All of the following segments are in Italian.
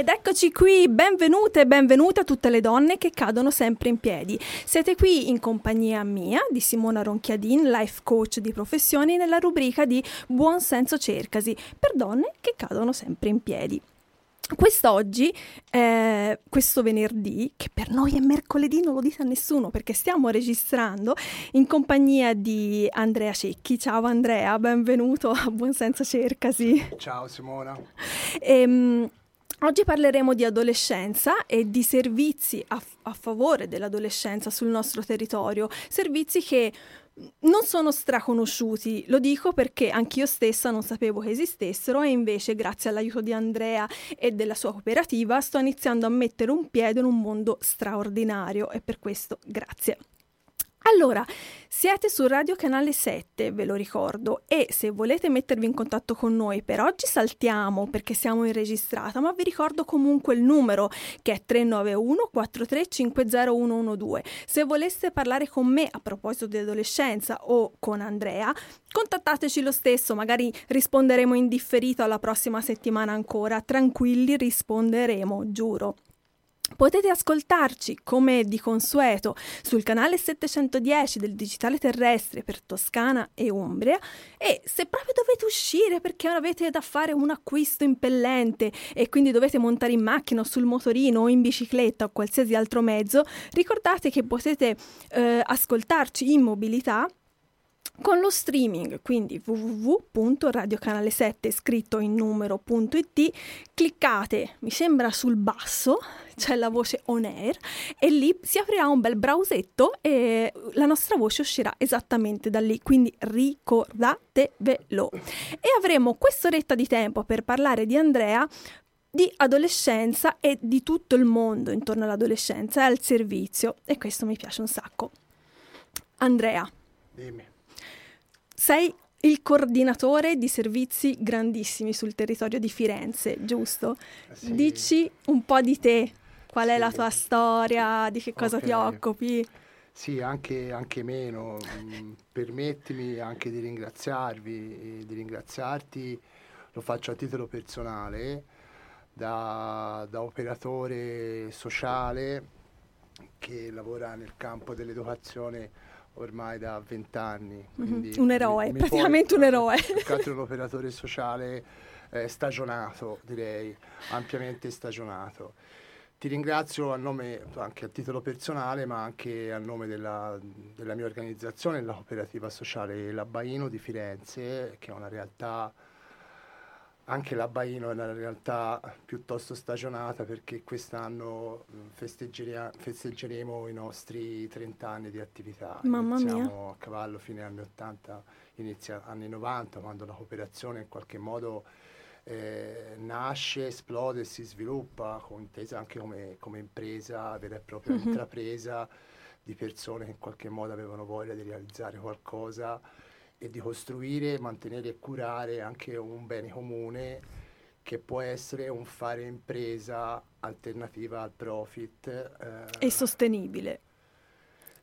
Ed eccoci qui, benvenute e benvenute a tutte le donne che cadono sempre in piedi. Siete qui in compagnia mia, di Simona Ronchiadin, life coach di professioni, nella rubrica di Buon Senso Cercasi, per donne che cadono sempre in piedi. Quest'oggi, questo venerdì, che per noi è mercoledì, non lo dite a nessuno perché stiamo registrando in compagnia di Andrea Cecchi. Ciao Andrea, benvenuto a Buon Senso Cercasi. Ciao Simona. Oggi parleremo di adolescenza e di servizi a favore dell'adolescenza sul nostro territorio, servizi che non sono straconosciuti, lo dico perché anch'io stessa non sapevo che esistessero, e invece grazie all'aiuto di Andrea e della sua cooperativa sto iniziando a mettere un piede in un mondo straordinario, e per questo grazie. Allora, siete su Radio Canale 7, ve lo ricordo, e se volete mettervi in contatto con noi, per oggi saltiamo perché siamo in registrata, ma vi ricordo comunque il numero che è 391-4350112. Se voleste parlare con me a proposito di adolescenza o con Andrea, contattateci lo stesso, magari risponderemo in differita alla prossima settimana ancora, tranquilli, risponderemo, giuro. Potete ascoltarci, come di consueto, sul canale 710 del Digitale Terrestre per Toscana e Umbria, e se proprio dovete uscire perché avete da fare un acquisto impellente e quindi dovete montare in macchina o sul motorino o in bicicletta o qualsiasi altro mezzo, ricordate che potete ascoltarci in mobilità con lo streaming, quindi www.radiocanale7 scritto in numero.it, cliccate, mi sembra sul basso, c'è la voce on air e lì si aprirà un bel browsetto e la nostra voce uscirà esattamente da lì, quindi ricordatevelo. E avremo quest'oretta di tempo per parlare di Andrea, di adolescenza e di tutto il mondo intorno all'adolescenza e al servizio, e questo mi piace un sacco. Andrea, dimmi. Sei il coordinatore di servizi grandissimi sul territorio di Firenze, giusto? Sì. Dici un po' di te, qual è la tua storia, di che cosa ti occupi? Sì, anche meno. Permettimi anche di ringraziarvi, di ringraziarti, lo faccio a titolo personale, da operatore sociale che lavora nel campo dell'educazione ormai da 20 anni, quindi un eroe, praticamente un eroe. Un operatore sociale stagionato, direi, ampiamente stagionato. Ti ringrazio a nome, anche a titolo personale, ma anche a nome della mia organizzazione, la Cooperativa Sociale L'Abbaino di Firenze, che è una realtà, anche l'Abbaino è una realtà piuttosto stagionata, perché quest'anno festeggeremo i nostri 30 anni di attività. Mamma Iniziamo mia. A cavallo, fine anni 80, inizia anni 90, quando la cooperazione in qualche modo nasce, esplode e si sviluppa, intesa anche come impresa, vera e propria intrapresa di persone che in qualche modo avevano voglia di realizzare qualcosa e di costruire, mantenere e curare anche un bene comune che può essere un fare impresa alternativa al profit. E sostenibile.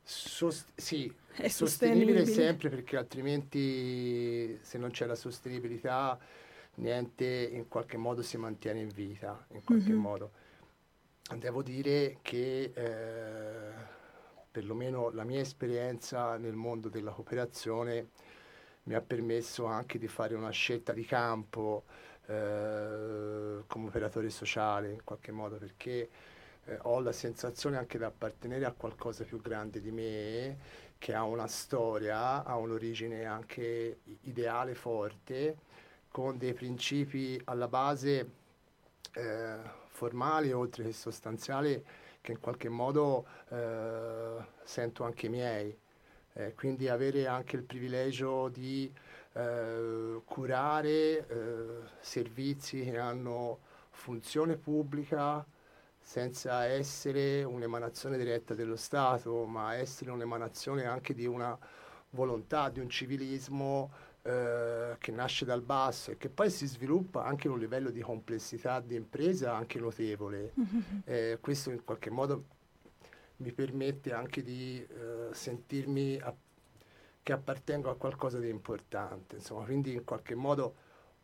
Sì, è sostenibile sempre, perché altrimenti, se non c'è la sostenibilità, niente in qualche modo si mantiene in vita, in qualche modo. Devo dire che perlomeno la mia esperienza nel mondo della cooperazione mi ha permesso anche di fare una scelta di campo come operatore sociale, in qualche modo, perché ho la sensazione anche di appartenere a qualcosa più grande di me, che ha una storia, ha un'origine anche ideale forte, con dei principi alla base formali oltre che sostanziali, che in qualche modo sento anche miei. Quindi avere anche il privilegio di curare servizi che hanno funzione pubblica, senza essere un'emanazione diretta dello Stato, ma essere un'emanazione anche di una volontà, di un civilismo che nasce dal basso e che poi si sviluppa anche a un livello di complessità di impresa anche notevole. Questo in qualche modo mi permette anche di sentirmi che appartengo a qualcosa di importante, insomma, quindi in qualche modo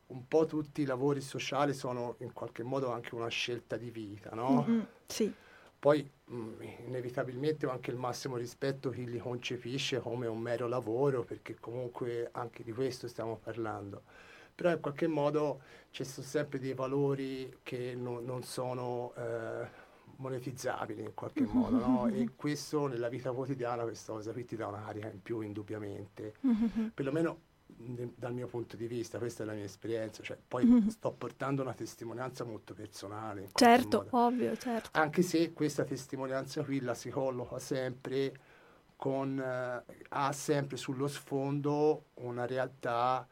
un po' tutti i lavori sociali sono in qualche modo anche una scelta di vita, no? Mm-hmm, sì. Poi inevitabilmente ho anche il massimo rispetto chi li concepisce come un mero lavoro, perché comunque anche di questo stiamo parlando. Però in qualche modo ci sono sempre dei valori che non sono monetizzabili in qualche mm-hmm. modo, no? E questo nella vita quotidiana, questa cosa qui ti dà una carica in più indubbiamente, mm-hmm. perlomeno dal mio punto di vista, questa è la mia esperienza, cioè, poi mm-hmm. sto portando una testimonianza molto personale. Certo, ovvio, certo. Anche se questa testimonianza qui la si colloca sempre con, ha sempre sullo sfondo una realtà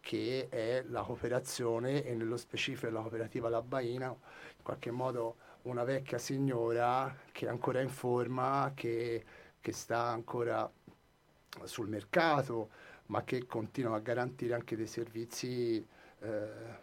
che è la cooperazione e nello specifico la cooperativa L'Abbaino, in qualche modo una vecchia signora che è ancora in forma, che sta ancora sul mercato, ma che continua a garantire anche dei servizi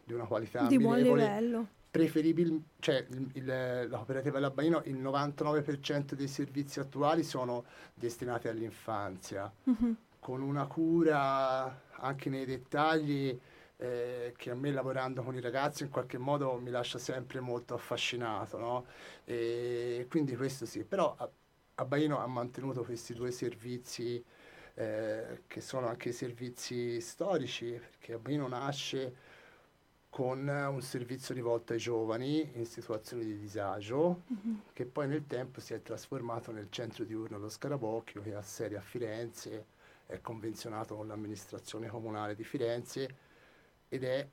di una qualità di buon livello. Preferibil, cioè la cooperativa L'Abbaino, il 99% dei servizi attuali sono destinati all'infanzia, mm-hmm. con una cura anche nei dettagli che a me, lavorando con i ragazzi, in qualche modo mi lascia sempre molto affascinato, no? E quindi questo sì, però L'Abbaino ha mantenuto questi due servizi che sono anche servizi storici, perché L'Abbaino nasce con un servizio rivolto ai giovani in situazioni di disagio, mm-hmm. che poi nel tempo si è trasformato nel centro diurno Lo Scarabocchio, che ha sede a Firenze, è convenzionato con l'amministrazione comunale di Firenze ed è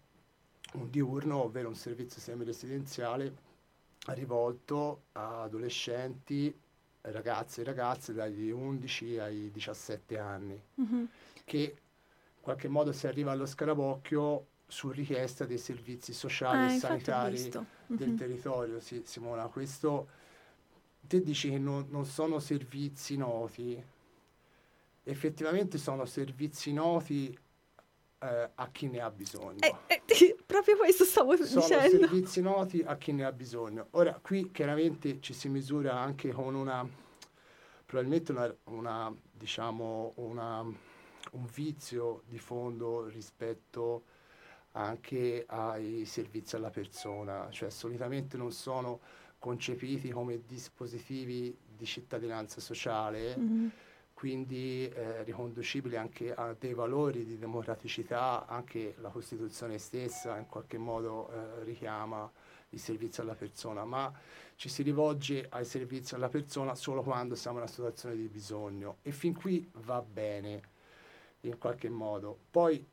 un diurno, ovvero un servizio semiresidenziale rivolto a adolescenti, ragazzi e ragazze dagli 11 ai 17 anni, mm-hmm. che in qualche modo si arriva allo Scarabocchio su richiesta dei servizi sociali e sanitari del mm-hmm. territorio. Sì, Simona, questo te dici che non sono servizi noti, effettivamente sono servizi noti a chi ne ha bisogno. Proprio questo stavo dicendo. Sono servizi noti a chi ne ha bisogno. Ora, qui chiaramente ci si misura anche con un vizio di fondo rispetto anche ai servizi alla persona, cioè solitamente non sono concepiti come dispositivi di cittadinanza sociale, mm-hmm. quindi riconducibili anche a dei valori di democraticità. Anche la Costituzione stessa in qualche modo richiama il servizio alla persona, ma ci si rivolge ai servizi alla persona solo quando siamo in una situazione di bisogno, e fin qui va bene in qualche modo. Poi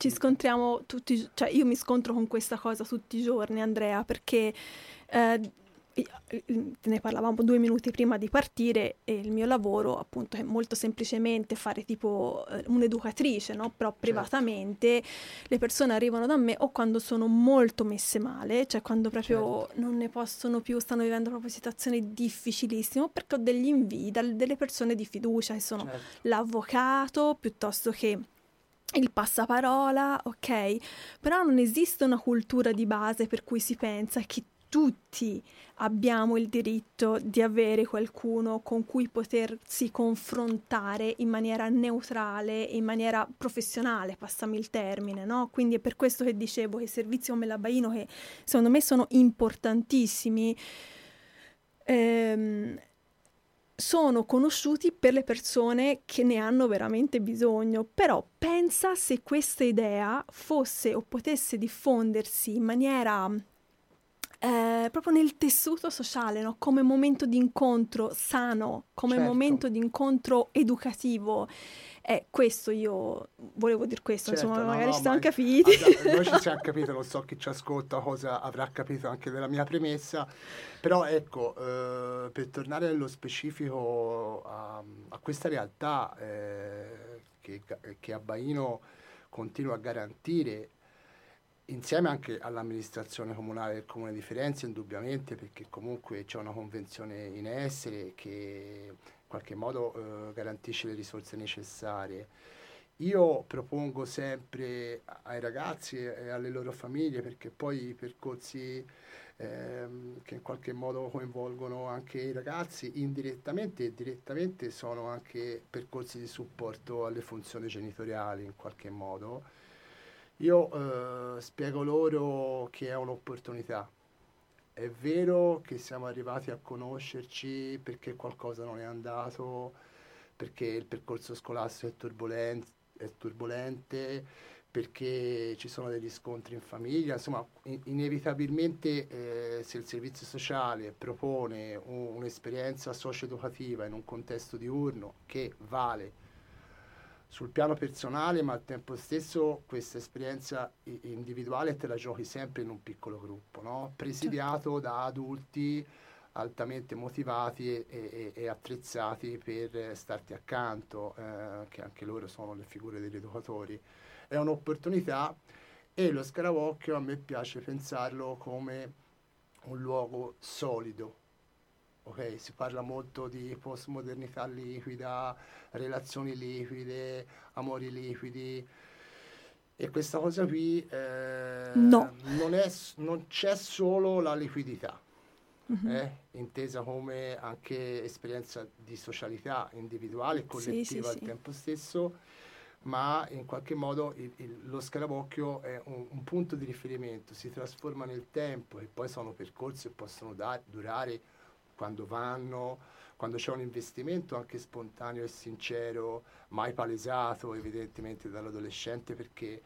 ci scontriamo tutti, cioè io mi scontro con questa cosa tutti i giorni, Andrea, perché ne parlavamo 2 minuti prima di partire, e il mio lavoro appunto è molto semplicemente fare tipo un'educatrice, no? Però privatamente le persone arrivano da me o quando sono molto messe male, cioè quando proprio non ne possono più, stanno vivendo proprio situazioni difficilissime, perché ho degli invii delle persone di fiducia che sono l'avvocato piuttosto che il passaparola, ok? Però non esiste una cultura di base per cui si pensa che tutti abbiamo il diritto di avere qualcuno con cui potersi confrontare in maniera neutrale, in maniera professionale, passami il termine, no? Quindi è per questo che dicevo che servizi come l'Abbaino, che secondo me sono importantissimi, sono conosciuti per le persone che ne hanno veramente bisogno. Però pensa se questa idea fosse o potesse diffondersi in maniera proprio nel tessuto sociale, no? Come momento di incontro sano, come momento di incontro educativo. Questo io volevo dire, questo insomma, magari ci siamo capiti. Noi ci siamo capiti, non so chi ci ascolta cosa avrà capito anche della mia premessa, però ecco, per tornare nello specifico a questa realtà che L'Abbaino continua a garantire, insieme anche all'amministrazione comunale del Comune di Firenze, indubbiamente, perché comunque c'è una convenzione in essere che in qualche modo garantisce le risorse necessarie. Io propongo sempre ai ragazzi e alle loro famiglie, perché poi i percorsi che in qualche modo coinvolgono anche i ragazzi indirettamente e direttamente sono anche percorsi di supporto alle funzioni genitoriali in qualche modo. Io spiego loro che è un'opportunità. È vero che siamo arrivati a conoscerci perché qualcosa non è andato, perché il percorso scolastico è turbolente, perché ci sono degli scontri in famiglia, insomma inevitabilmente se il servizio sociale propone un'esperienza socio-educativa in un contesto diurno che vale sul piano personale, ma al tempo stesso questa esperienza individuale te la giochi sempre in un piccolo gruppo, no? Presidiato da adulti altamente motivati e attrezzati per starti accanto, che anche loro sono le figure degli educatori. È un'opportunità, e lo Scarabocchio a me piace pensarlo come un luogo solido. Ok, si parla molto di postmodernità liquida, relazioni liquide, amori liquidi, e questa cosa qui no. Non c'è solo la liquidità, intesa come anche esperienza di socialità individuale e collettiva al tempo stesso, ma in qualche modo lo Scarabocchio è un punto di riferimento, si trasforma nel tempo, e poi sono percorsi che possono durare quando c'è un investimento anche spontaneo e sincero, mai palesato evidentemente dall'adolescente, perché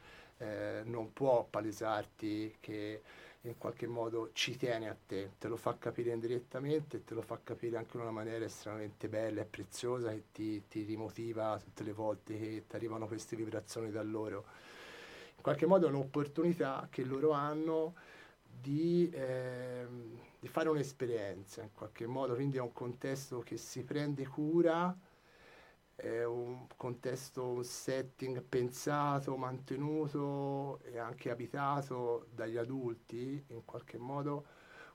non può palesarti che in qualche modo ci tiene a te, te lo fa capire indirettamente, te lo fa capire anche in una maniera estremamente bella e preziosa, che ti rimotiva tutte le volte che ti arrivano queste vibrazioni da loro. In qualche modo è un'opportunità che loro hanno di fare un'esperienza in qualche modo, quindi è un contesto che si prende cura, è un contesto, un setting pensato, mantenuto e anche abitato dagli adulti in qualche modo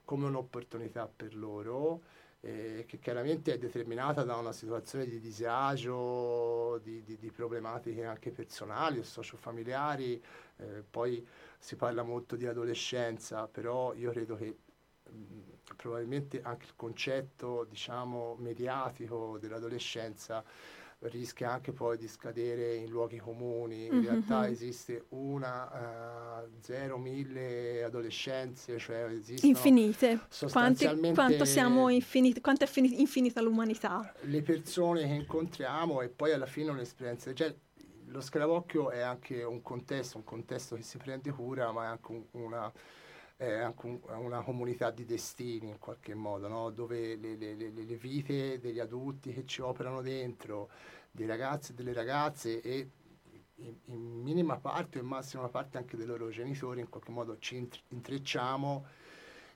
come un'opportunità per loro, che chiaramente è determinata da una situazione di disagio, di problematiche anche personali o socio-familiari. Poi si parla molto di adolescenza, però io credo che probabilmente anche il concetto, diciamo, mediatico dell'adolescenza rischia anche poi di scadere in luoghi comuni. In realtà esiste una 1000 adolescenze, cioè esistono infinite. Sostanzialmente quanto siamo infiniti, quanto è infinita l'umanità, le persone che incontriamo, e poi alla fine un'esperienza, cioè lo Scarabocchio è anche un contesto che si prende cura, ma è anche una comunità di destini in qualche modo, no? Dove le vite degli adulti che ci operano dentro, dei ragazzi e delle ragazze, e in minima parte o in massima parte anche dei loro genitori, in qualche modo ci intrecciamo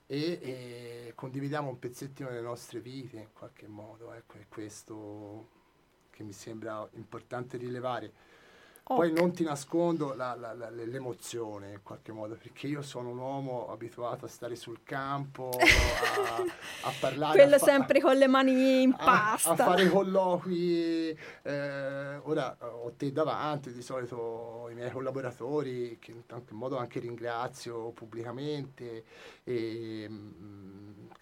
e condividiamo un pezzettino delle nostre vite in qualche modo. Ecco, è questo che mi sembra importante rilevare. Poi non ti nascondo l'emozione in qualche modo, perché io sono un uomo abituato a stare sul campo, a parlare. Quello sempre con le mani in pasta. A fare colloqui. Ora ho te davanti, di solito i miei collaboratori, che in qualche modo anche ringrazio pubblicamente, che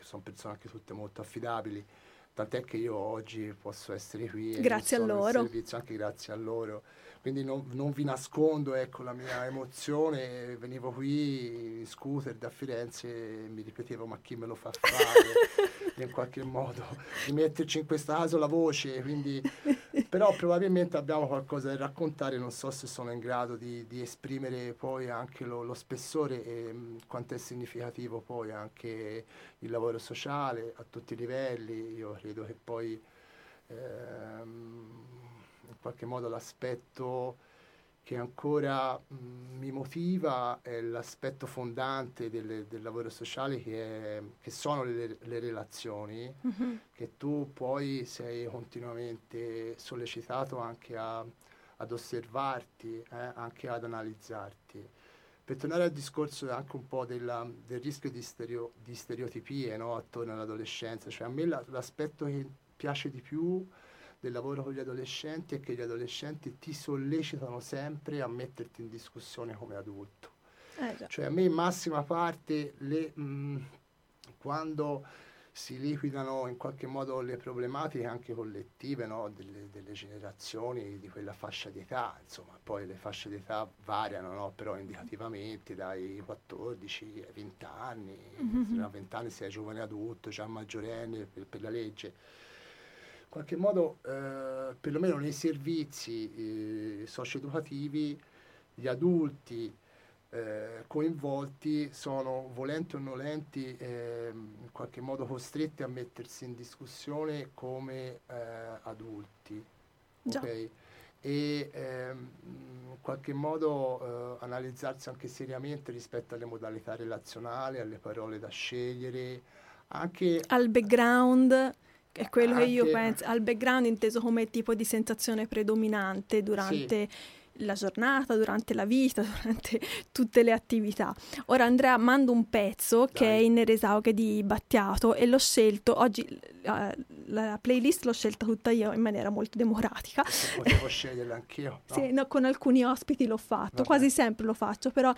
sono persone anche tutte molto affidabili. Tant'è che io oggi posso essere qui. Grazie a loro. Servizio, anche grazie a loro. Quindi non vi nascondo, ecco, la mia emozione. Venivo qui in scooter da Firenze e mi ripetevo: ma chi me lo fa fare? In qualche modo di metterci in questo caso la voce. Quindi, però probabilmente abbiamo qualcosa da raccontare. Non so se sono in grado di esprimere poi anche lo spessore e quanto è significativo poi anche il lavoro sociale a tutti i livelli. Io credo che poi in qualche modo l'aspetto che ancora mi motiva è l'aspetto fondante del lavoro sociale, che sono le relazioni, che tu poi sei continuamente sollecitato anche ad osservarti, anche ad analizzarti. Per tornare al discorso anche un po' del rischio di stereotipie, no, attorno all'adolescenza, cioè a me l'aspetto che piace di più del lavoro con gli adolescenti è che gli adolescenti ti sollecitano sempre a metterti in discussione come adulto. Cioè a me in massima parte quando si liquidano in qualche modo le problematiche anche collettive, no? delle generazioni di quella fascia di età, insomma, poi le fasce di età variano, no? Però indicativamente dai 14 ai 20 anni, se a 20 anni sei giovane adulto, già maggiorenne per la legge. In qualche modo, perlomeno nei servizi socio-educativi, gli adulti coinvolti sono, volenti o nolenti, in qualche modo costretti a mettersi in discussione come adulti. Già. Okay? E in qualche modo analizzarsi anche seriamente rispetto alle modalità relazionali, alle parole da scegliere, anche al background. È quello anche, che io penso, al background inteso come tipo di sensazione predominante durante la giornata, durante la vita, durante tutte le attività. Ora Andrea, mando un pezzo che è Innere Saughe di Battiato e l'ho scelto oggi, la playlist l'ho scelta tutta io in maniera molto democratica. Potevo sceglierla anch'io, no? Sì, no, con alcuni ospiti l'ho fatto, vabbè, quasi sempre lo faccio, però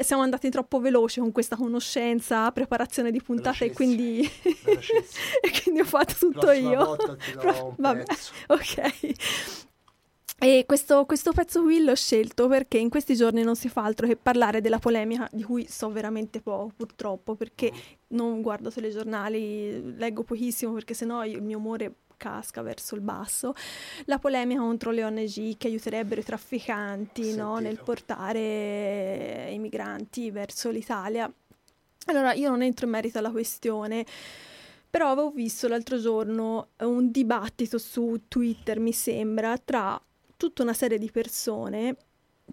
siamo andati troppo veloce con questa conoscenza, preparazione di puntate, e quindi ho fatto tutto io. Volta ti do un pezzo. Ok. E questo pezzo qui l'ho scelto perché in questi giorni non si fa altro che parlare della polemica di cui so veramente poco, purtroppo, perché non guardo telegiornali, leggo pochissimo perché sennò il mio umore casca verso il basso. La polemica contro le ONG che aiuterebbero i trafficanti, no, nel portare i migranti verso l'Italia. Allora, io non entro in merito alla questione, però avevo visto l'altro giorno un dibattito su Twitter, mi sembra, tra tutta una serie di persone,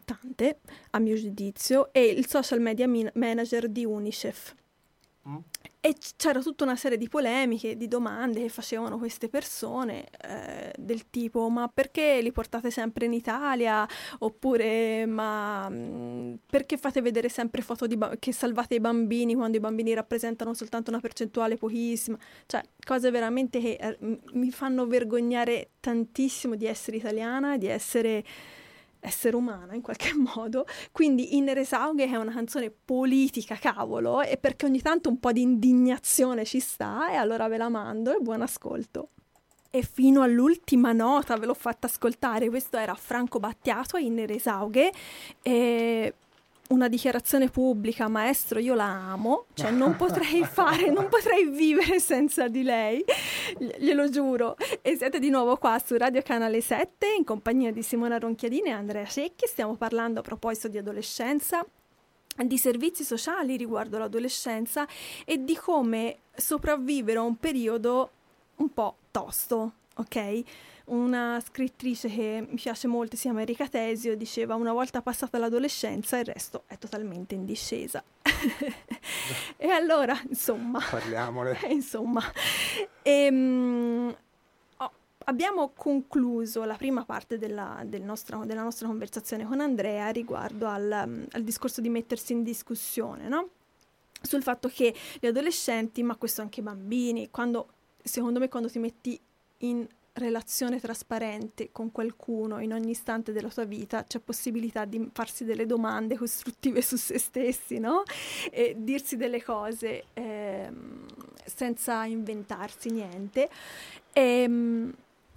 tante a mio giudizio, e il social media manager di Unicef. E c'era tutta una serie di polemiche, di domande che facevano queste persone, del tipo: ma perché li portate sempre in Italia? Oppure ma perché fate vedere sempre foto che salvate i bambini quando i bambini rappresentano soltanto una percentuale pochissima? Cioè, cose veramente che mi fanno vergognare tantissimo di essere italiana, di essere umana in qualche modo. Quindi Innere Saughe è una canzone politica, cavolo, e perché ogni tanto un po' di indignazione ci sta, e allora ve la mando e buon ascolto. E fino all'ultima nota ve l'ho fatta ascoltare. Questo era Franco Battiato e Innere Saughe, una dichiarazione pubblica: maestro, io la amo, cioè non potrei vivere senza di lei, glielo giuro. E siete di nuovo qua su Radio Canale 7 in compagnia di Simona Ronchiadin e Andrea Cecchi. Stiamo parlando, a proposito di adolescenza, di servizi sociali riguardo l'adolescenza e di come sopravvivere a un periodo un po' tosto, ok? Una scrittrice che mi piace molto, si chiama Erika Tesio, diceva: una volta passata l'adolescenza il resto è totalmente in discesa. E allora, insomma, parliamone. Abbiamo concluso la prima parte della nostra conversazione con Andrea riguardo al discorso di mettersi in discussione, no? Sul fatto che gli adolescenti, ma questo anche i bambini, secondo me quando ti metti in relazione trasparente con qualcuno in ogni istante della tua vita, c'è possibilità di farsi delle domande costruttive su se stessi, no? E dirsi delle cose senza inventarsi niente.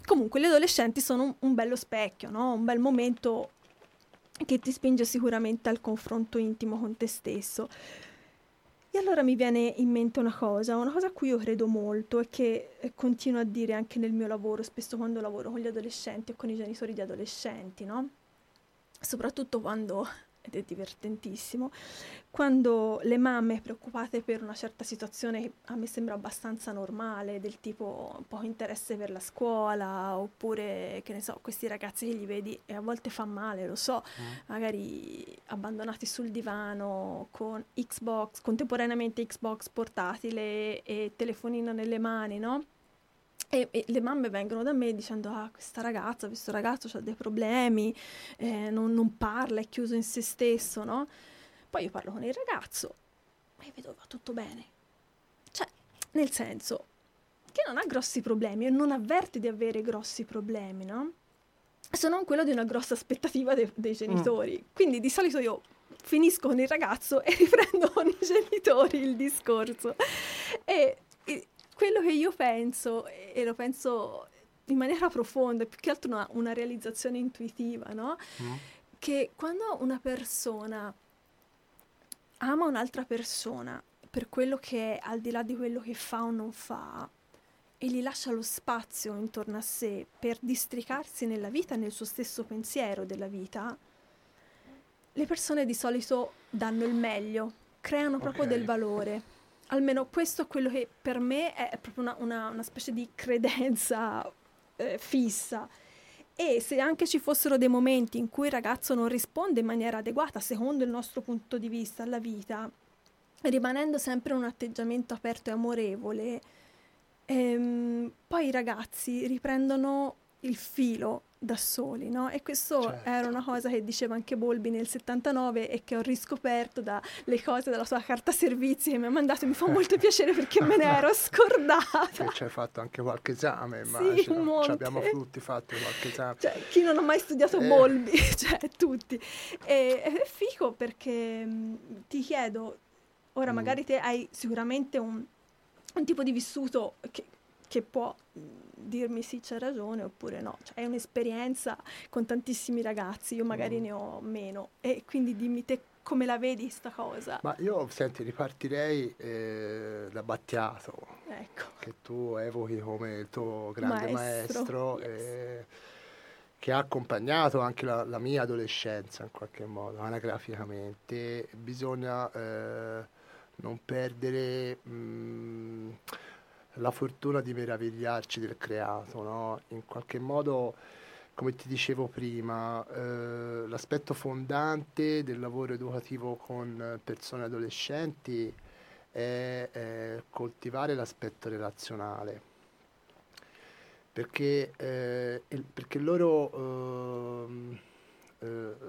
Comunque gli adolescenti sono un bello specchio, no? Un bel momento che ti spinge sicuramente al confronto intimo con te stesso. E allora mi viene in mente una cosa a cui io credo molto e che continuo a dire anche nel mio lavoro, spesso quando lavoro con gli adolescenti o con i genitori di adolescenti, no? Soprattutto quando, ed è divertentissimo, quando le mamme preoccupate per una certa situazione che a me sembra abbastanza normale, del tipo poco interesse per la scuola, oppure, che ne so, questi ragazzi che li vedi, e a volte fa male, lo so, magari abbandonati sul divano con Xbox, contemporaneamente Xbox portatile e telefonino nelle mani, no? E le mamme vengono da me dicendo: ah, questa ragazza, questo ragazzo ha dei problemi, non parla, è chiuso in se stesso, no? Poi io parlo con il ragazzo e vedo va tutto bene, cioè, nel senso che non ha grossi problemi e non avverte di avere grossi problemi, no? Se non quello di una grossa aspettativa dei genitori. Quindi di solito io finisco con il ragazzo e riprendo con i genitori il discorso. E E quello che io penso, e lo penso in maniera profonda, più che altro una realizzazione intuitiva, no? Mm. Che quando una persona ama un'altra persona per quello che è, al di là di quello che fa o non fa, e gli lascia lo spazio intorno a sé per districarsi nella vita, nel suo stesso pensiero della vita, le persone di solito danno il meglio, creano proprio del valore. Almeno questo è quello che per me è proprio una specie di credenza fissa. E se anche ci fossero dei momenti in cui il ragazzo non risponde in maniera adeguata, secondo il nostro punto di vista, alla vita, rimanendo sempre un atteggiamento aperto e amorevole, poi i ragazzi riprendono il filo da soli, no? E questo, certo, era una cosa che diceva anche Bowlby nel 79 e che ho riscoperto dalle cose della sua carta servizi che mi ha mandato, e mi fa molto piacere perché me ne ero scordata. E ci hai fatto anche qualche esame, sì, ma ci abbiamo tutti fatto qualche esame. Cioè, chi non ha mai studiato Bowlby, cioè tutti. E è figo perché ti chiedo, ora magari te hai sicuramente un tipo di vissuto che può dirmi sì, c'è ragione, oppure no, cioè è un'esperienza con tantissimi ragazzi, io magari ne ho meno, e quindi dimmi te come la vedi sta cosa. Ma io, senti, ripartirei da Battiato, ecco, che tu evochi come il tuo grande maestro, yes, che ha accompagnato anche la mia adolescenza in qualche modo, anagraficamente. Bisogna non perdere la fortuna di meravigliarci del creato, no? In qualche modo, come ti dicevo prima, l'aspetto fondante del lavoro educativo con persone adolescenti è coltivare l'aspetto relazionale, perché loro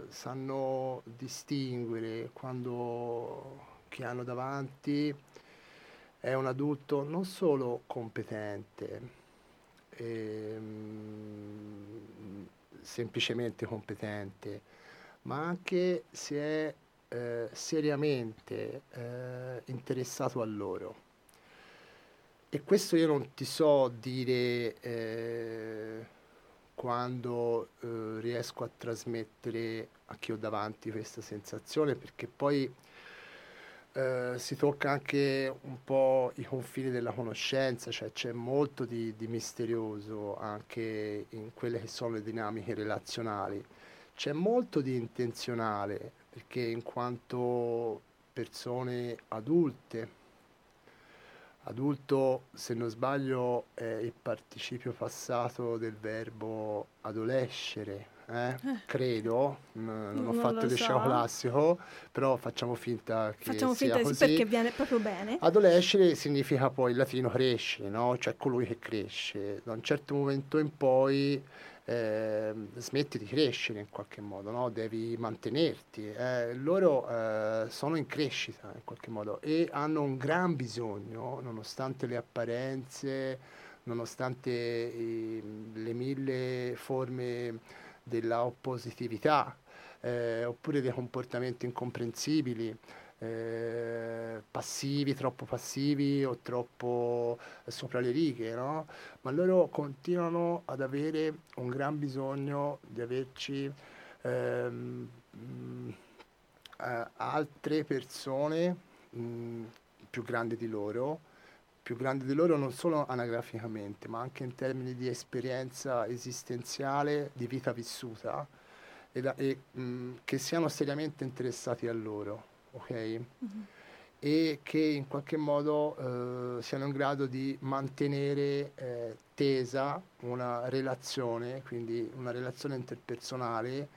sanno distinguere quando chi hanno davanti è un adulto non solo competente, semplicemente competente, ma anche se è seriamente interessato a loro. E questo io non ti so dire quando riesco a trasmettere a chi ho davanti questa sensazione, perché poi si tocca anche un po' i confini della conoscenza, cioè c'è molto di misterioso anche in quelle che sono le dinamiche relazionali, c'è molto di intenzionale, perché in quanto persone adulto, se non sbaglio, è il participio passato del verbo adolescere. Credo, non ho fatto il liceo classico, però facciamo finta così, perché viene proprio bene. Adolescere significa poi in latino crescere, no? Cioè colui che cresce. Da un certo momento in poi smetti di crescere in qualche modo, no? Devi mantenerti. Loro sono in crescita in qualche modo e hanno un gran bisogno, nonostante le apparenze, nonostante le mille forme della oppositività, oppure dei comportamenti incomprensibili, passivi, troppo passivi o troppo sopra le righe, no? Ma loro continuano ad avere un gran bisogno di averci altre persone più grandi di loro non solo anagraficamente, ma anche in termini di esperienza esistenziale, di vita vissuta, che siano seriamente interessati a loro, ok? Mm-hmm. E che in qualche modo siano in grado di mantenere tesa una relazione, quindi una relazione interpersonale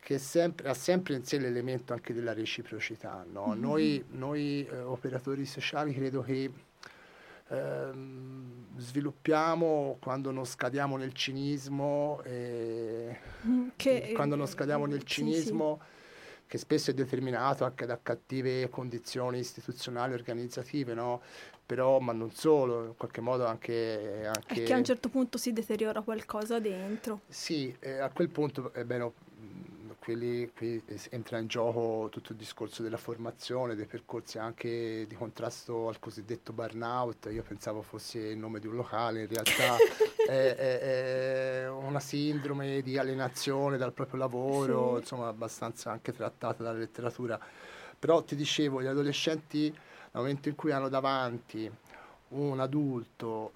che ha sempre in sé l'elemento anche della reciprocità, no? Mm-hmm. Noi operatori sociali credo che sviluppiamo quando non scadiamo nel cinismo, sì. Che spesso è determinato anche da cattive condizioni istituzionali, organizzative, no? Però, ma non solo, in qualche modo anche è che a un certo punto si deteriora qualcosa dentro. Sì, a quel punto è bene anche lì qui entra in gioco tutto il discorso della formazione, dei percorsi anche di contrasto al cosiddetto burnout. Io pensavo fosse il nome di un locale, in realtà è una sindrome di alienazione dal proprio lavoro, sì. Insomma abbastanza anche trattata dalla letteratura. Però ti dicevo, gli adolescenti nel momento in cui hanno davanti un adulto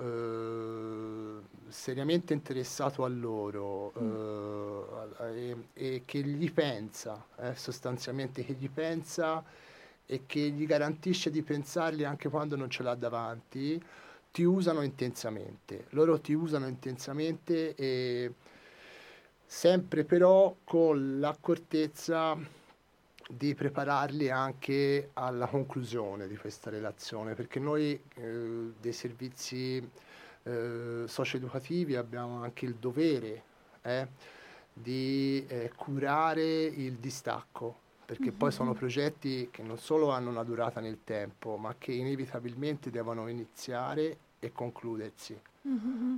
seriamente interessato a loro e che gli pensa, sostanzialmente che gli pensa e che gli garantisce di pensarli anche quando non ce l'ha davanti, ti usano intensamente. Loro ti usano intensamente, e sempre però con l'accortezza di prepararli anche alla conclusione di questa relazione, perché noi dei servizi socioeducativi abbiamo anche il dovere di curare il distacco, perché poi sono progetti che non solo hanno una durata nel tempo, ma che inevitabilmente devono iniziare e concludersi,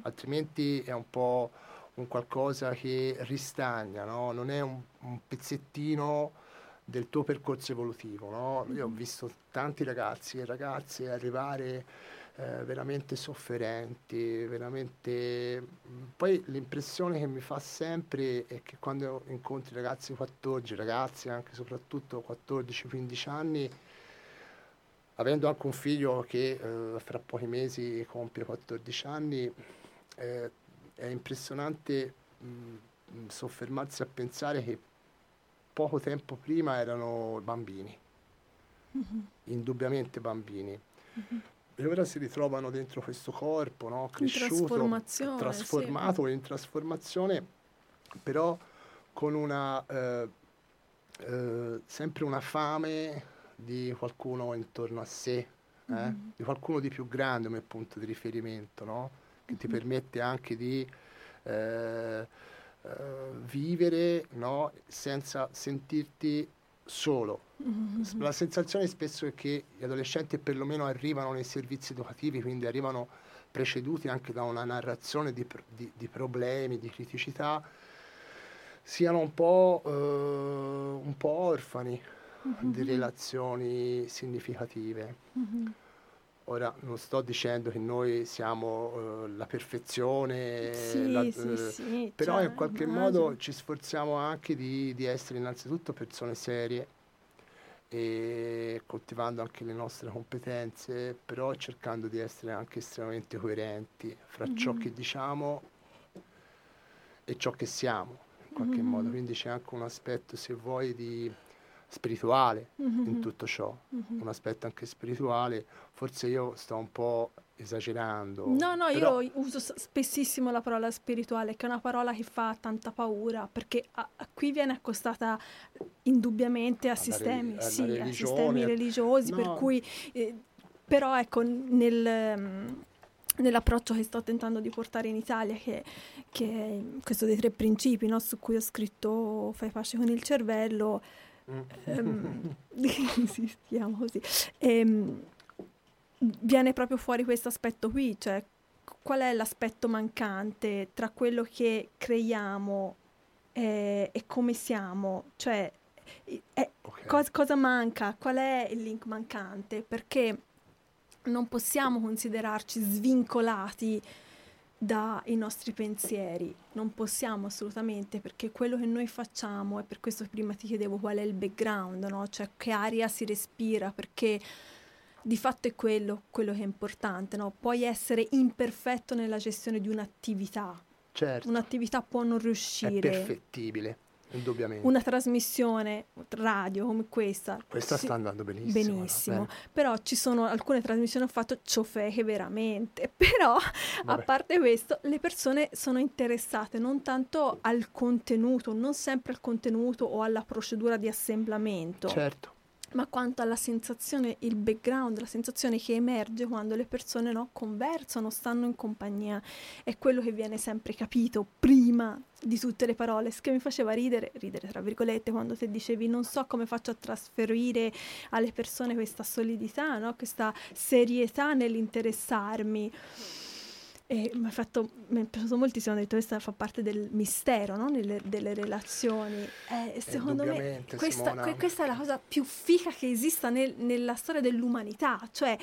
altrimenti è un po' un qualcosa che ristagna, no? Non è un pezzettino del tuo percorso evolutivo, no? Io ho visto tanti ragazzi e ragazze arrivare veramente sofferenti, veramente. Poi l'impressione che mi fa sempre è che quando incontri ragazzi 14, ragazzi anche soprattutto 14-15 anni, avendo anche un figlio che fra pochi mesi compie 14 anni, è impressionante soffermarsi a pensare che poco tempo prima erano bambini, indubbiamente bambini, e ora si ritrovano dentro questo corpo, no? Cresciuto, trasformato, sì. In trasformazione, però con una sempre una fame di qualcuno intorno a sé, di qualcuno di più grande come punto di riferimento, no? Che ti permette anche di vivere, no? Senza sentirti solo. La sensazione spesso è che gli adolescenti perlomeno arrivano nei servizi educativi, quindi arrivano preceduti anche da una narrazione di problemi, di criticità, siano un po' orfani di relazioni significative. Ora non sto dicendo che noi siamo la perfezione, sì, però cioè, in qualche modo ci sforziamo anche di essere innanzitutto persone serie, e coltivando anche le nostre competenze, però cercando di essere anche estremamente coerenti fra ciò che diciamo e ciò che siamo, in qualche modo. Quindi c'è anche un aspetto, se vuoi, di spirituale in tutto ciò, un aspetto anche spirituale. Forse io sto un po' esagerando. No, però io uso spessissimo la parola spirituale, che è una parola che fa tanta paura, perché a qui viene accostata indubbiamente a sistemi, a sistemi religiosi, no. Per cui però ecco, nell'approccio che sto tentando di portare in Italia, che è questo dei 3 principi, no, su cui ho scritto Fai pace con il cervello, insistiamo così, viene proprio fuori questo aspetto qui, cioè qual è l'aspetto mancante tra quello che creiamo e come siamo, cioè okay. cosa manca, qual è il link mancante, perché non possiamo considerarci svincolati dai nostri pensieri, non possiamo assolutamente, perché quello che noi facciamo, è per questo che prima ti chiedevo qual è il background, no? Cioè che aria si respira, perché di fatto è quello che è importante, no? Puoi essere imperfetto nella gestione di un'attività, certo. Un'attività può non riuscire, è perfettibile, indubbiamente. Una trasmissione radio come questa sta andando benissimo, no? Però ci sono alcune trasmissioni, ho fatto ciofeche veramente, però vabbè. A parte questo, le persone sono interessate non tanto al contenuto, non sempre al contenuto o alla procedura di assemblamento, certo. Ma quanto alla sensazione, il background, la sensazione che emerge quando le persone, no, conversano, stanno in compagnia, è quello che viene sempre capito prima di tutte le parole. Che mi faceva ridere tra virgolette, quando te dicevi non so come faccio a trasferire alle persone questa solidità, no? Questa serietà nell'interessarmi. E mi è piaciuto moltissimo, ho detto questa fa parte del mistero, no? Delle relazioni. Secondo me questa è la cosa più figa che esista nella storia dell'umanità, cioè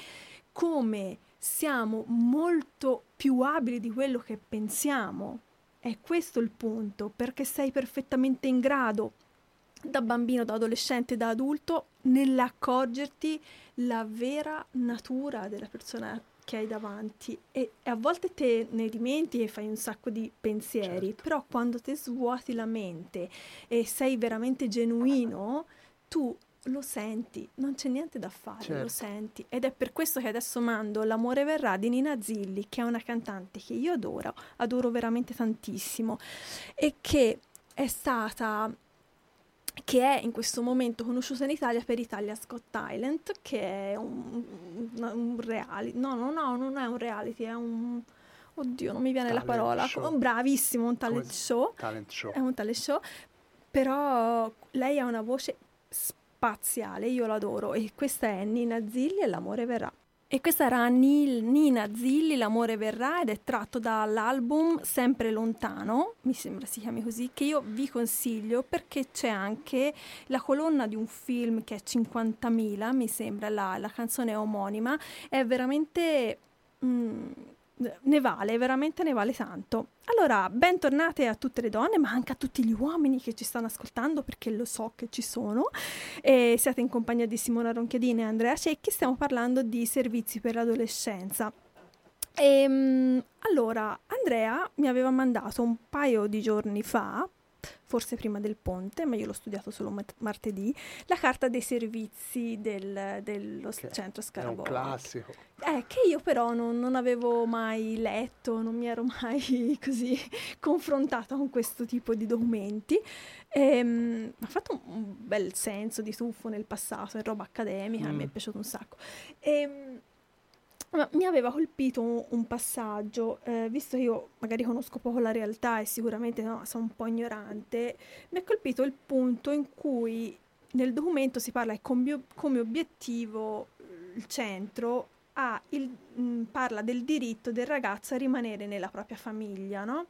come siamo molto più abili di quello che pensiamo. È questo il punto, perché sei perfettamente in grado, da bambino, da adolescente, da adulto, nell'accorgerti la vera natura della persona che hai davanti, e a volte te ne dimentichi e fai un sacco di pensieri, certo. Però quando te svuoti la mente e sei veramente genuino, tu lo senti, non c'è niente da fare, certo. Lo senti, ed è per questo che adesso mando L'amore verrà di Nina Zilli, che è una cantante che io adoro veramente tantissimo, e che è in questo momento conosciuta in Italia per Italia's Got Talent, che è un reality, no, non è un reality, è un... oddio, non mi viene talent la parola, show. Bravissimo, un talent show, è un talent show, però lei ha una voce spaziale, io l'adoro, e questa è Nina Zilli e L'amore verrà. E questa era Nina Zilli, L'amore verrà, ed è tratto dall'album Sempre lontano, mi sembra si chiami così, che io vi consiglio perché c'è anche la colonna di un film che è 50.000, mi sembra, la canzone omonima, è veramente... ne vale tanto. Allora, bentornate a tutte le donne, ma anche a tutti gli uomini che ci stanno ascoltando, perché lo so che ci sono, e siete in compagnia di Simona Ronchiadin e Andrea Cecchi. Stiamo parlando di servizi per l'adolescenza. Allora, Andrea mi aveva mandato un paio di giorni fa, forse prima del ponte, ma io l'ho studiato solo martedì, la carta dei servizi dello centro Scarabocchio. È un classico. Che io però non avevo mai letto, non mi ero mai così confrontata con questo tipo di documenti. Ha fatto un bel senso di tuffo nel passato, in roba accademica, mi è piaciuto un sacco. Ma mi aveva colpito un passaggio, visto che io magari conosco poco la realtà e sicuramente sono un po' ignorante, mi ha colpito il punto in cui nel documento si parla come obiettivo il centro parla del diritto del ragazzo a rimanere nella propria famiglia, no?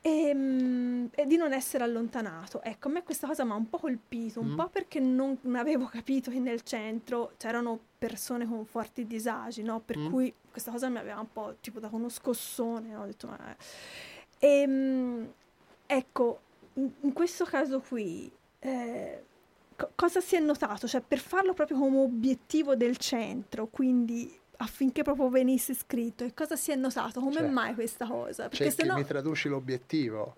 E di non essere allontanato. Ecco, a me questa cosa mi ha un po' colpito, un po' perché non avevo capito che nel centro c'erano persone con forti disagi, no? Per cui questa cosa mi aveva un po' tipo dato uno scossone, no? Ho detto, ma... ecco, in questo caso qui cosa si è notato? Cioè, per farlo proprio come obiettivo del centro, quindi... affinché proprio venisse scritto, e cosa si è notato? Come mai questa cosa? Perché Cecchi, mi traduci l'obiettivo,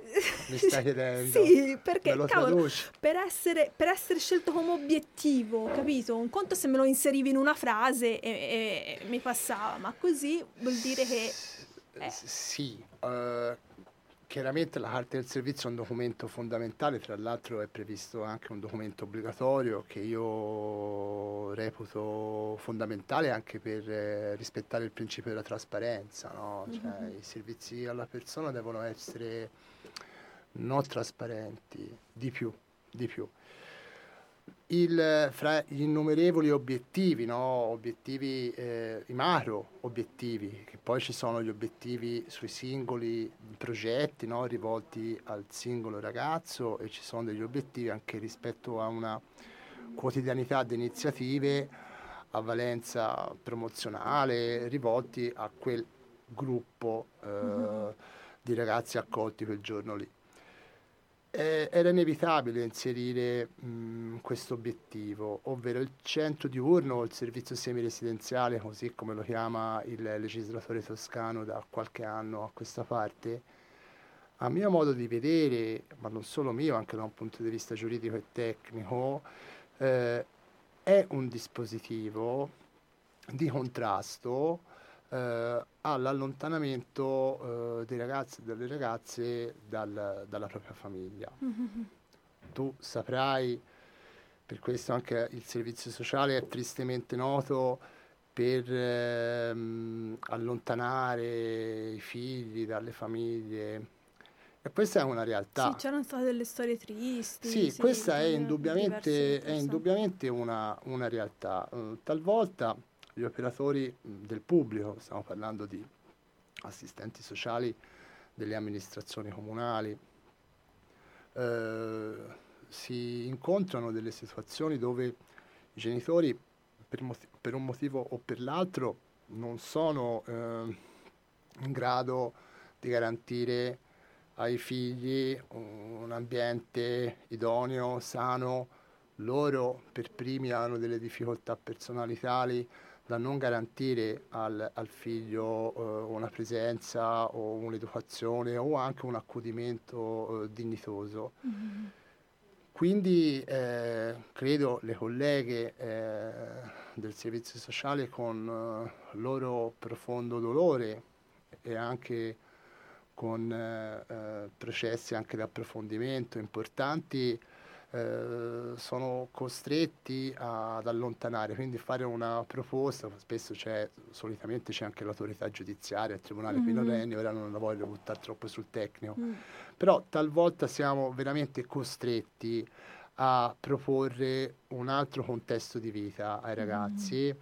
mi stai chiedendo. Sì, perché cavolo, per essere scelto come obiettivo, capito? Un conto se me lo inserivi in una frase e mi passava, ma così vuol dire che... Sì, chiaramente la carta del servizio è un documento fondamentale, tra l'altro è previsto anche un documento obbligatorio che io reputo fondamentale anche per rispettare il principio della trasparenza, no? Cioè, i servizi alla persona devono essere non trasparenti, di più. Fra gli innumerevoli obiettivi, no? Obiettivi, i macro obiettivi, che poi ci sono gli obiettivi sui singoli progetti, no? Rivolti al singolo ragazzo, e ci sono degli obiettivi anche rispetto a una quotidianità di iniziative a valenza promozionale rivolti a quel gruppo di ragazzi accolti quel giorno lì. Era inevitabile inserire questo obiettivo, ovvero il centro diurno o il servizio semiresidenziale, così come lo chiama il legislatore toscano da qualche anno a questa parte, a mio modo di vedere, ma non solo mio, anche da un punto di vista giuridico e tecnico, è un dispositivo di contrasto all'allontanamento dei ragazzi e delle ragazze dalla propria famiglia. Tu saprai, per questo anche il servizio sociale è tristemente noto per allontanare i figli dalle famiglie, e questa è una realtà. Sì, c'erano state delle storie tristi. Sì, questa è indubbiamente una realtà. Talvolta gli operatori del pubblico, stiamo parlando di assistenti sociali delle amministrazioni comunali. Si incontrano delle situazioni dove i genitori per un motivo o per l'altro non sono in grado di garantire ai figli un ambiente idoneo, sano. Loro per primi hanno delle difficoltà personali tali da non garantire al figlio una presenza o un'educazione o anche un accudimento dignitoso. Mm-hmm. Quindi credo le colleghe del servizio sociale, con loro profondo dolore e anche con processi anche di approfondimento importanti, sono costretti ad allontanare, quindi fare una proposta. Spesso solitamente c'è anche l'autorità giudiziaria, il tribunale minorenni, ora non la voglio buttare troppo sul tecnico, però talvolta siamo veramente costretti a proporre un altro contesto di vita ai ragazzi.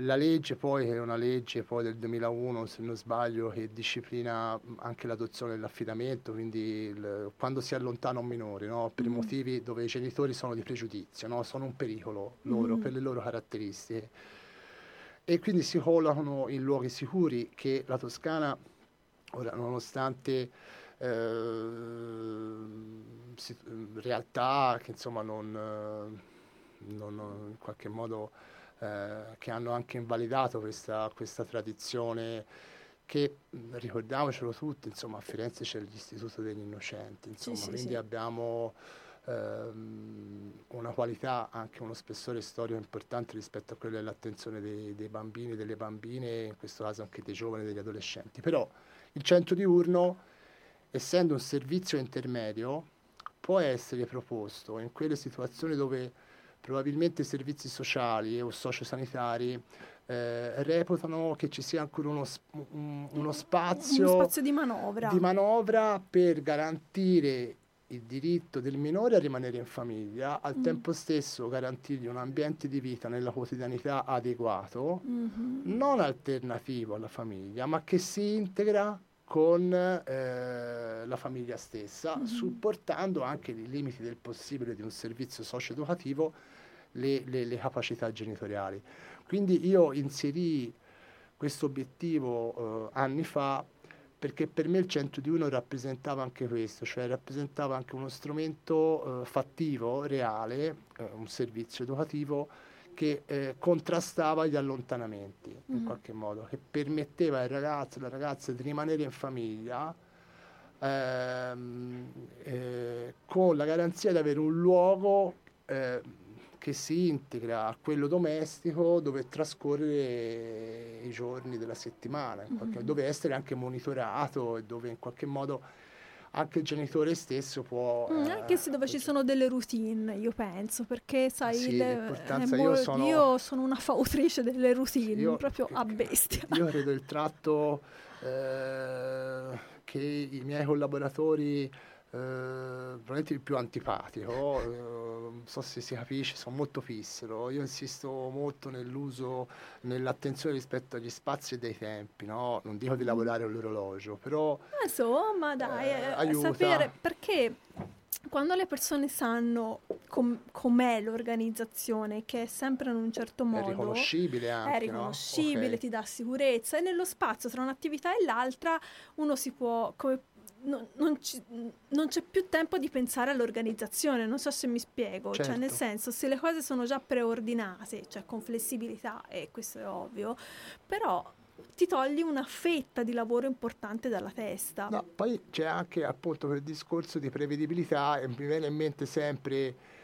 La legge poi, che è una legge poi del 2001, se non sbaglio, che disciplina anche l'adozione e l'affidamento, quindi quando si allontana un minore, no? Per motivi dove i genitori sono di pregiudizio, no? Sono un pericolo loro, per le loro caratteristiche. E quindi si collocano in luoghi sicuri, che la Toscana, ora nonostante realtà che insomma non in qualche modo che hanno anche invalidato questa tradizione, che ricordiamocelo tutti, insomma a Firenze c'è l'Istituto degli Innocenti, insomma, quindi abbiamo una qualità, anche uno spessore storico importante rispetto a quello dell'attenzione dei bambini, delle bambine, in questo caso anche dei giovani, degli adolescenti. Però il centro diurno, essendo un servizio intermedio, può essere proposto in quelle situazioni dove probabilmente i servizi sociali o sociosanitari reputano che ci sia ancora uno spazio di manovra per garantire il diritto del minore a rimanere in famiglia, al tempo stesso garantirgli un ambiente di vita nella quotidianità adeguato, non alternativo alla famiglia, ma che si integra con la famiglia stessa, supportando anche nei limiti del possibile di un servizio socio-educativo le capacità genitoriali. Quindi io inserii questo obiettivo anni fa, perché per me il centro diurno rappresentava anche questo, cioè rappresentava anche uno strumento fattivo, reale, un servizio educativo che contrastava gli allontanamenti in qualche modo, che permetteva al ragazzo e alla ragazza di rimanere in famiglia con la garanzia di avere un luogo che si integra a quello domestico, dove trascorrere i giorni della settimana, dove essere anche monitorato e dove in qualche modo anche il genitore stesso può... anche se dove ci sono delle routine, io penso, perché sai... Sì, io sono una fautrice delle routine, proprio a bestia. Io credo il tratto che i miei collaboratori... probabilmente il più antipatico, non so se si capisce, sono molto fissero. Io insisto molto nell'uso, nell'attenzione rispetto agli spazi e dei tempi, no? Non dico di lavorare all'orologio, però insomma dai, aiuta. Sapere, perché quando le persone sanno com'è l'organizzazione, che è sempre in un certo modo, è riconoscibile, ti dà sicurezza, e nello spazio tra un'attività e l'altra uno si può... Non c'è più tempo di pensare all'organizzazione, non so se mi spiego, certo. Cioè nel senso, se le cose sono già preordinate, cioè con flessibilità, e questo è ovvio, però ti togli una fetta di lavoro importante dalla testa. No, poi c'è anche appunto quel discorso di prevedibilità, e mi viene in mente sempre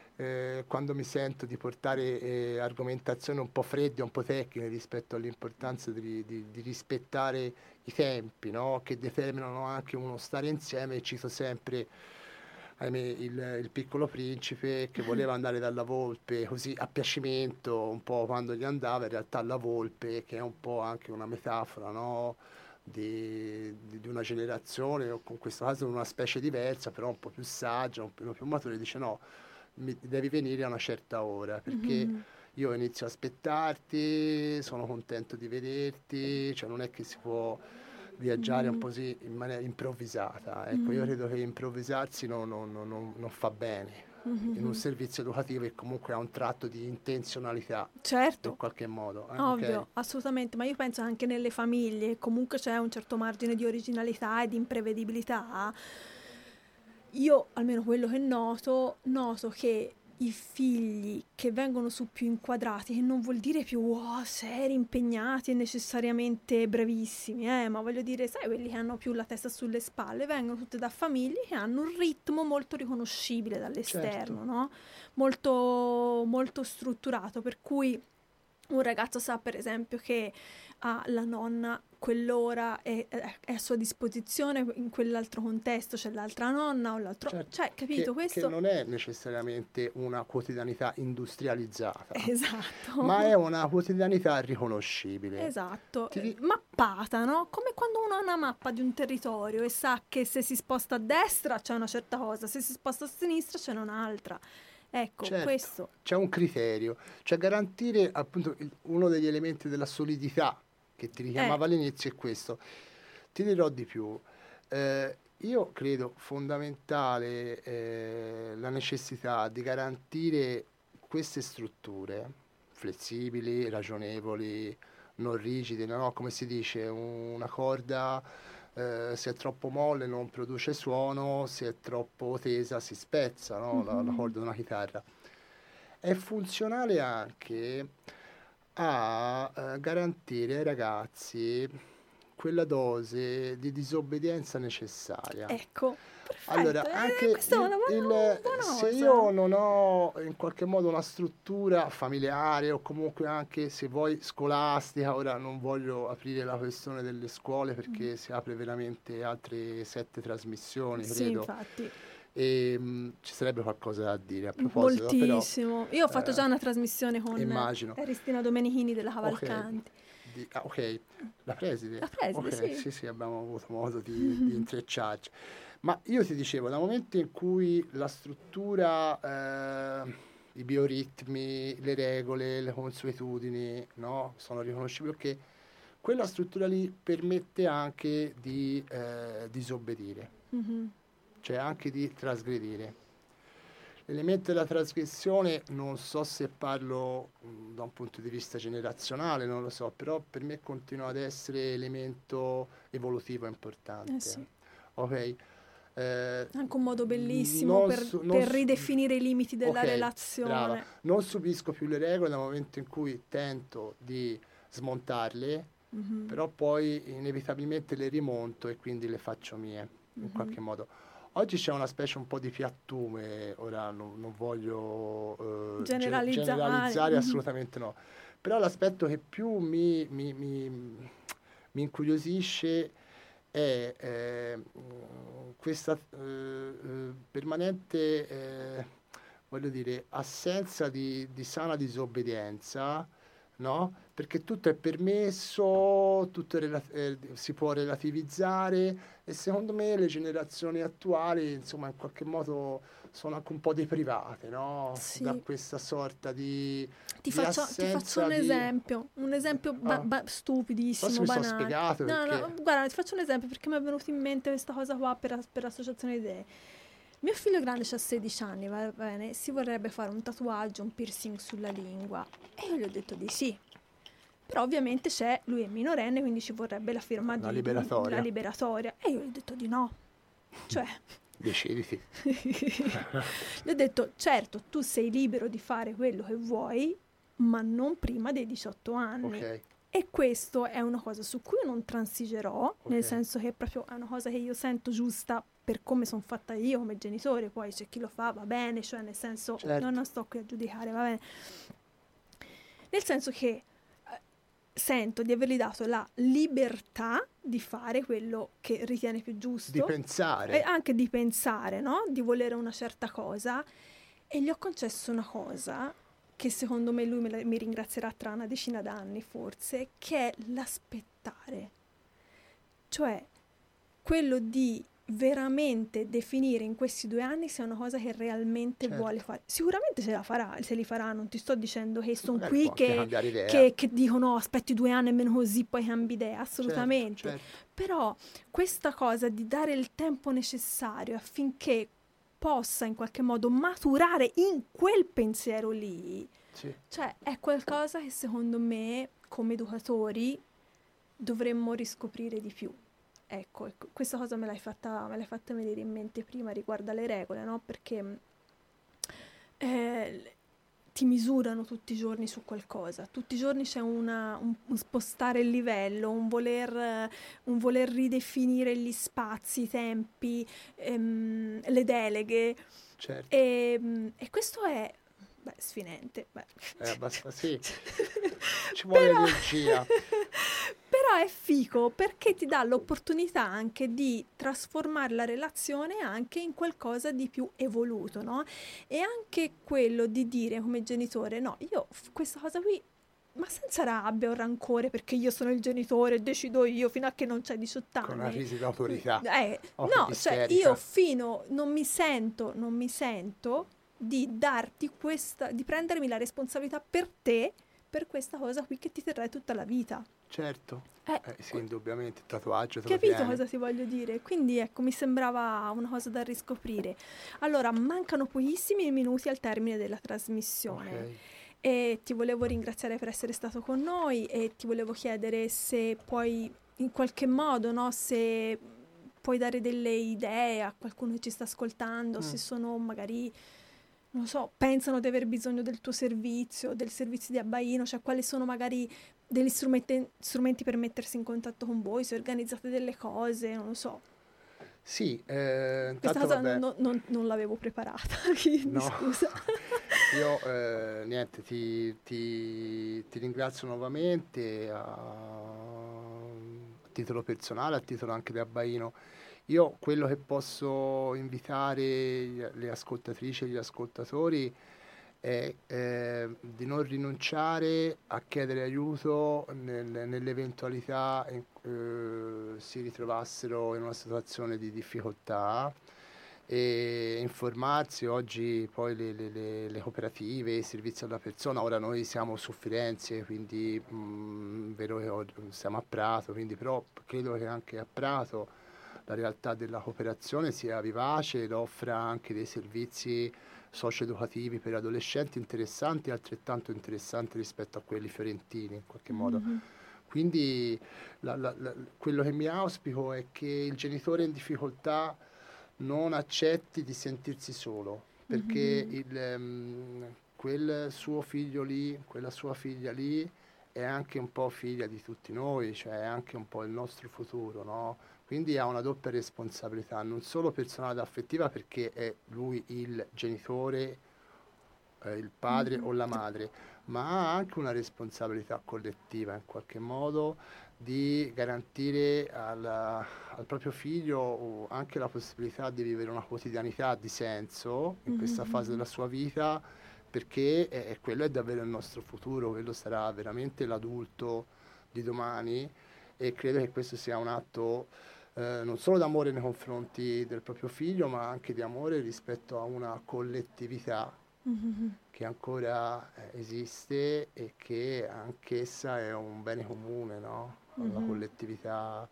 quando mi sento di portare argomentazioni un po' fredde, un po' tecniche rispetto all'importanza di rispettare i tempi, no? Che determinano anche uno stare insieme. Cito sempre, ahimè, il piccolo principe che voleva andare dalla volpe così a piacimento, un po' quando gli andava, in realtà la volpe, che è un po' anche una metafora, no? Di una generazione, o in questo caso una specie diversa, però un po' più saggia, un po' più matura, dice no, devi venire a una certa ora, perché io inizio a aspettarti, sono contento di vederti, cioè non è che si può viaggiare un po' così in maniera improvvisata. Ecco, io credo che improvvisarsi non fa bene in un servizio educativo che comunque ha un tratto di intenzionalità, certo, in qualche modo, ovvio, okay? Assolutamente, ma io penso anche nelle famiglie comunque c'è un certo margine di originalità e di imprevedibilità. Io almeno quello che noto che i figli che vengono su più inquadrati, che non vuol dire più seri, impegnati e necessariamente bravissimi, ma voglio dire, sai, quelli che hanno più la testa sulle spalle vengono tutte da famiglie che hanno un ritmo molto riconoscibile dall'esterno, certo, no? Molto, molto strutturato, per cui un ragazzo sa per esempio che la nonna quell'ora è a sua disposizione, in quell'altro contesto c'è l'altra nonna o l'altro, certo, cioè, capito, questo che non è necessariamente una quotidianità industrializzata, esatto, ma è una quotidianità riconoscibile, esatto, mappata, no? Come quando uno ha una mappa di un territorio e sa che se si sposta a destra c'è una certa cosa, se si sposta a sinistra c'è un'altra. Ecco, certo, questo. C'è un criterio, cioè garantire appunto uno degli elementi della solidità che ti richiamava all'inizio è questo. Ti dirò di più, io credo fondamentale la necessità di garantire queste strutture flessibili, ragionevoli, non rigide, no? Come si dice, una corda se è troppo molle non produce suono, se è troppo tesa si spezza, no? La corda di una chitarra è funzionale anche a garantire ai ragazzi quella dose di disobbedienza necessaria. Ecco, perfetto. Allora, anche se io non ho in qualche modo una struttura familiare o comunque anche, se vuoi, scolastica, ora non voglio aprire la questione delle scuole perché si apre veramente altre 7 trasmissioni, credo. Sì, infatti. E, ci sarebbe qualcosa da dire a proposito. Moltissimo. Però, io ho fatto già una trasmissione con Cristina Domenichini della Cavalcanti. Okay. La preside? La preside, okay. Sì, abbiamo avuto modo di intrecciarci. Ma io ti dicevo, dal momento in cui la struttura, i bioritmi, le regole, le consuetudini, no, sono riconoscibili, che quella struttura lì permette anche di disobbedire. Cioè anche di trasgredire. L'elemento della trasgressione, non so se parlo da un punto di vista generazionale, non lo so, però per me continua ad essere elemento evolutivo importante. Sì. Ok. Anche un modo bellissimo per ridefinire i limiti della relazione. Brava. Non subisco più le regole dal momento in cui tento di smontarle, però poi inevitabilmente le rimonto e quindi le faccio mie, in qualche modo. Oggi c'è una specie un po' di piattume, ora non voglio generalizzare assolutamente no, però l'aspetto che più mi incuriosisce è questa permanente, voglio dire, assenza di sana disobbedienza, no? Perché tutto è permesso, tutto si può relativizzare, e secondo me le generazioni attuali, insomma, in qualche modo sono anche un po' deprivate, no? Sì. Da questa sorta di ti faccio un esempio stupidissimo, banale. Sono spiegato perché... no, guarda, ti faccio un esempio perché mi è venuta in mente questa cosa qua per l'associazione idee. Mio figlio grande ha 16 anni, va bene, si vorrebbe fare un tatuaggio, un piercing sulla lingua, e io gli ho detto di sì. Però ovviamente lui è minorenne, quindi ci vorrebbe la firma di liberatoria. La liberatoria. E io gli ho detto di no. Cioè... deciditi. Gli ho detto, certo, tu sei libero di fare quello che vuoi, ma non prima dei 18 anni. Okay. E questo è una cosa su cui non transigerò, nel senso che proprio è una cosa che io sento giusta per come sono fatta io come genitore, poi c'è chi lo fa, va bene, cioè nel senso, certo, non sto qui a giudicare, va bene. Nel senso che sento di avergli dato la libertà di fare quello che ritiene più giusto. Di pensare. E anche di pensare, no? Di volere una certa cosa. E gli ho concesso una cosa... che secondo me lui mi ringrazierà tra una decina d'anni forse, che è l'aspettare. Cioè, quello di veramente definire in questi 2 anni se è una cosa che realmente vuole fare. Sicuramente se la farà, se li farà, non ti sto dicendo che sono qui che dicono aspetti 2 anni almeno così poi cambi idea, assolutamente. Certo. Però questa cosa di dare il tempo necessario affinché possa in qualche modo maturare in quel pensiero lì, cioè è qualcosa che secondo me come educatori dovremmo riscoprire di più. Ecco, questa cosa me l'hai fatta venire in mente prima riguardo alle regole, no? Perché ti misurano tutti i giorni su qualcosa, tutti i giorni c'è un spostare il livello, un voler ridefinire gli spazi, i tempi, le deleghe, certo. E questo è sfinente. Sì, ci vuole energia. Però è figo perché ti dà l'opportunità anche di trasformare la relazione anche in qualcosa di più evoluto, no? E anche quello di dire come genitore, no, io questa cosa qui, ma senza rabbia o rancore, perché io sono il genitore, decido io fino a che non c'è 18 anni. Con una crisi d'autorità. No, cioè io non mi sento di darti questa, di prendermi la responsabilità per te, per questa cosa qui che ti terrai tutta la vita. Certo, sì, indubbiamente, tatuaggio. Capito cosa ti voglio dire? Quindi ecco, mi sembrava una cosa da riscoprire. Allora, mancano pochissimi minuti al termine della trasmissione. Okay. E ti volevo ringraziare per essere stato con noi e ti volevo chiedere se puoi, in qualche modo, no, se puoi dare delle idee a qualcuno che ci sta ascoltando, se sono magari... non so, pensano di aver bisogno del tuo servizio, del servizio di Abbaino, cioè quali sono magari degli strumenti per mettersi in contatto con voi, se organizzate delle cose, non lo so. Sì, questa cosa non l'avevo preparata, quindi no. Scusa. Io niente, ti ringrazio nuovamente a titolo personale, a titolo anche di Abbaino. Io quello che posso invitare le ascoltatrici e gli ascoltatori è di non rinunciare a chiedere aiuto nell'eventualità si ritrovassero in una situazione di difficoltà e informarsi. Oggi poi le cooperative, i servizi alla persona, ora noi siamo su Firenze, quindi vero che oggi siamo a Prato, quindi però credo che anche a Prato la realtà della cooperazione sia vivace ed offra anche dei servizi socio-educativi per adolescenti interessanti, altrettanto interessanti rispetto a quelli fiorentini in qualche modo. Mm-hmm. Quindi quello che mi auspico è che il genitore in difficoltà non accetti di sentirsi solo, perché quel suo figlio lì, quella sua figlia lì è anche un po' figlia di tutti noi, cioè è anche un po' il nostro futuro, no? Quindi ha una doppia responsabilità, non solo personale ed affettiva, perché è lui il genitore, il padre o la madre, ma ha anche una responsabilità collettiva in qualche modo di garantire al proprio figlio anche la possibilità di vivere una quotidianità di senso in questa fase della sua vita, perché quello è davvero il nostro futuro, quello sarà veramente l'adulto di domani, e credo che questo sia un atto non solo d'amore nei confronti del proprio figlio, ma anche di amore rispetto a una collettività che ancora esiste e che anch'essa è un bene comune, no? La collettività,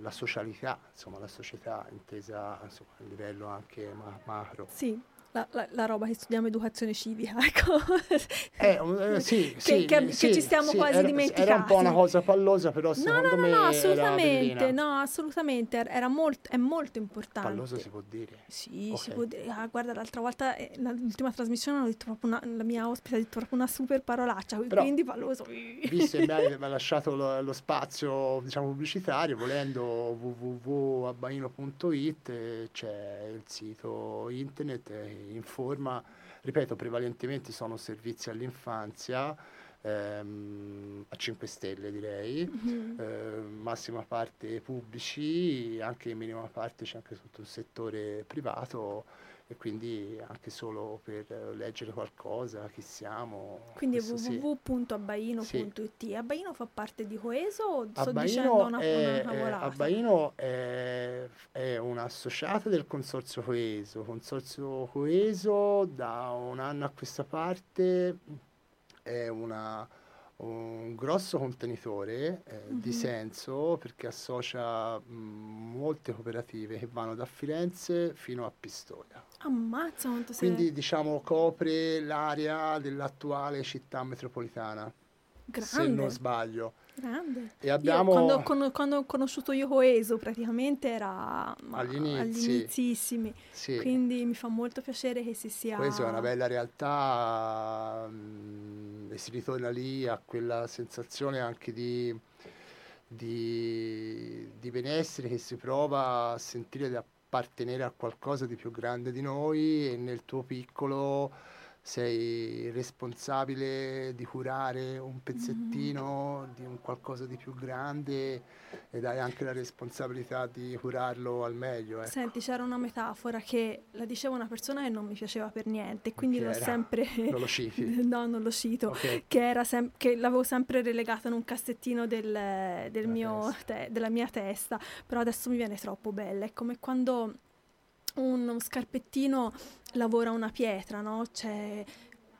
la socialità, insomma la società intesa insomma, a livello anche macro. Sì. La roba che studiamo educazione civica, ecco. Che ci stiamo quasi dimenticati. Era un po' una cosa pallosa, però secondo me assolutamente, è molto importante. Palloso si può dire? Sì, okay. Si può dire. Ah, guarda, l'altra volta, l'ultima trasmissione, ho detto proprio la mia ospite ha detto proprio una super parolaccia, quindi palloso. Visto che mi ha lasciato lo spazio, diciamo, pubblicitario, volendo www.abbaino.it, c'è il sito internet, informa, ripeto, prevalentemente sono servizi all'infanzia, a 5 stelle direi, massima parte pubblici, anche in minima parte c'è anche tutto il settore privato, e quindi anche solo per leggere qualcosa, chi siamo. Quindi www.abbaino.it. Sì. Abbaino fa parte di Coeso o sto dicendo una cavolata? Abbaino è un'associata del Consorzio Coeso. Consorzio Coeso da un anno a questa parte è un grosso contenitore di senso, perché associa molte cooperative che vanno da Firenze fino a Pistoia. Ammazza quanto sei! Quindi diciamo copre l'area dell'attuale città metropolitana. Grande. Se non sbaglio. Grande. E abbiamo... quando ho conosciuto io Coeso praticamente era all'inizissimi, sì. Quindi mi fa molto piacere che si sia... Coeso è una bella realtà, e si ritorna lì a quella sensazione anche di benessere che si prova a sentire, di appartenere a qualcosa di più grande di noi, e nel tuo piccolo... sei responsabile di curare un pezzettino di un qualcosa di più grande, ed hai anche la responsabilità di curarlo al meglio. Ecco. Senti, c'era una metafora che la diceva una persona che non mi piaceva per niente, quindi l'ho sempre... Non lo citi? No, non lo cito. Okay. Che l'avevo sempre relegata in un cassettino della mia testa, però adesso mi viene troppo bella. È come quando... uno scarpettino lavora una pietra, no? Cioè,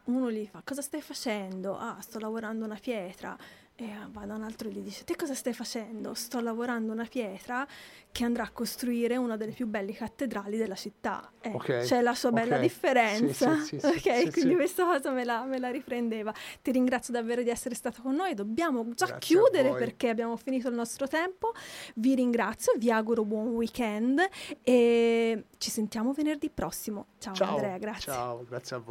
uno gli fa: cosa stai facendo? Ah, sto lavorando una pietra. E va da un altro e gli dice: te cosa stai facendo? Sto lavorando una pietra che andrà a costruire una delle più belle cattedrali della città. Okay. C'è la sua bella differenza. Sì, quindi questa cosa me la riprendeva. Ti ringrazio davvero di essere stato con noi. Dobbiamo già chiudere perché abbiamo finito il nostro tempo. Vi ringrazio, vi auguro buon weekend e ci sentiamo venerdì prossimo. Ciao. Andrea, grazie. Ciao, grazie a voi.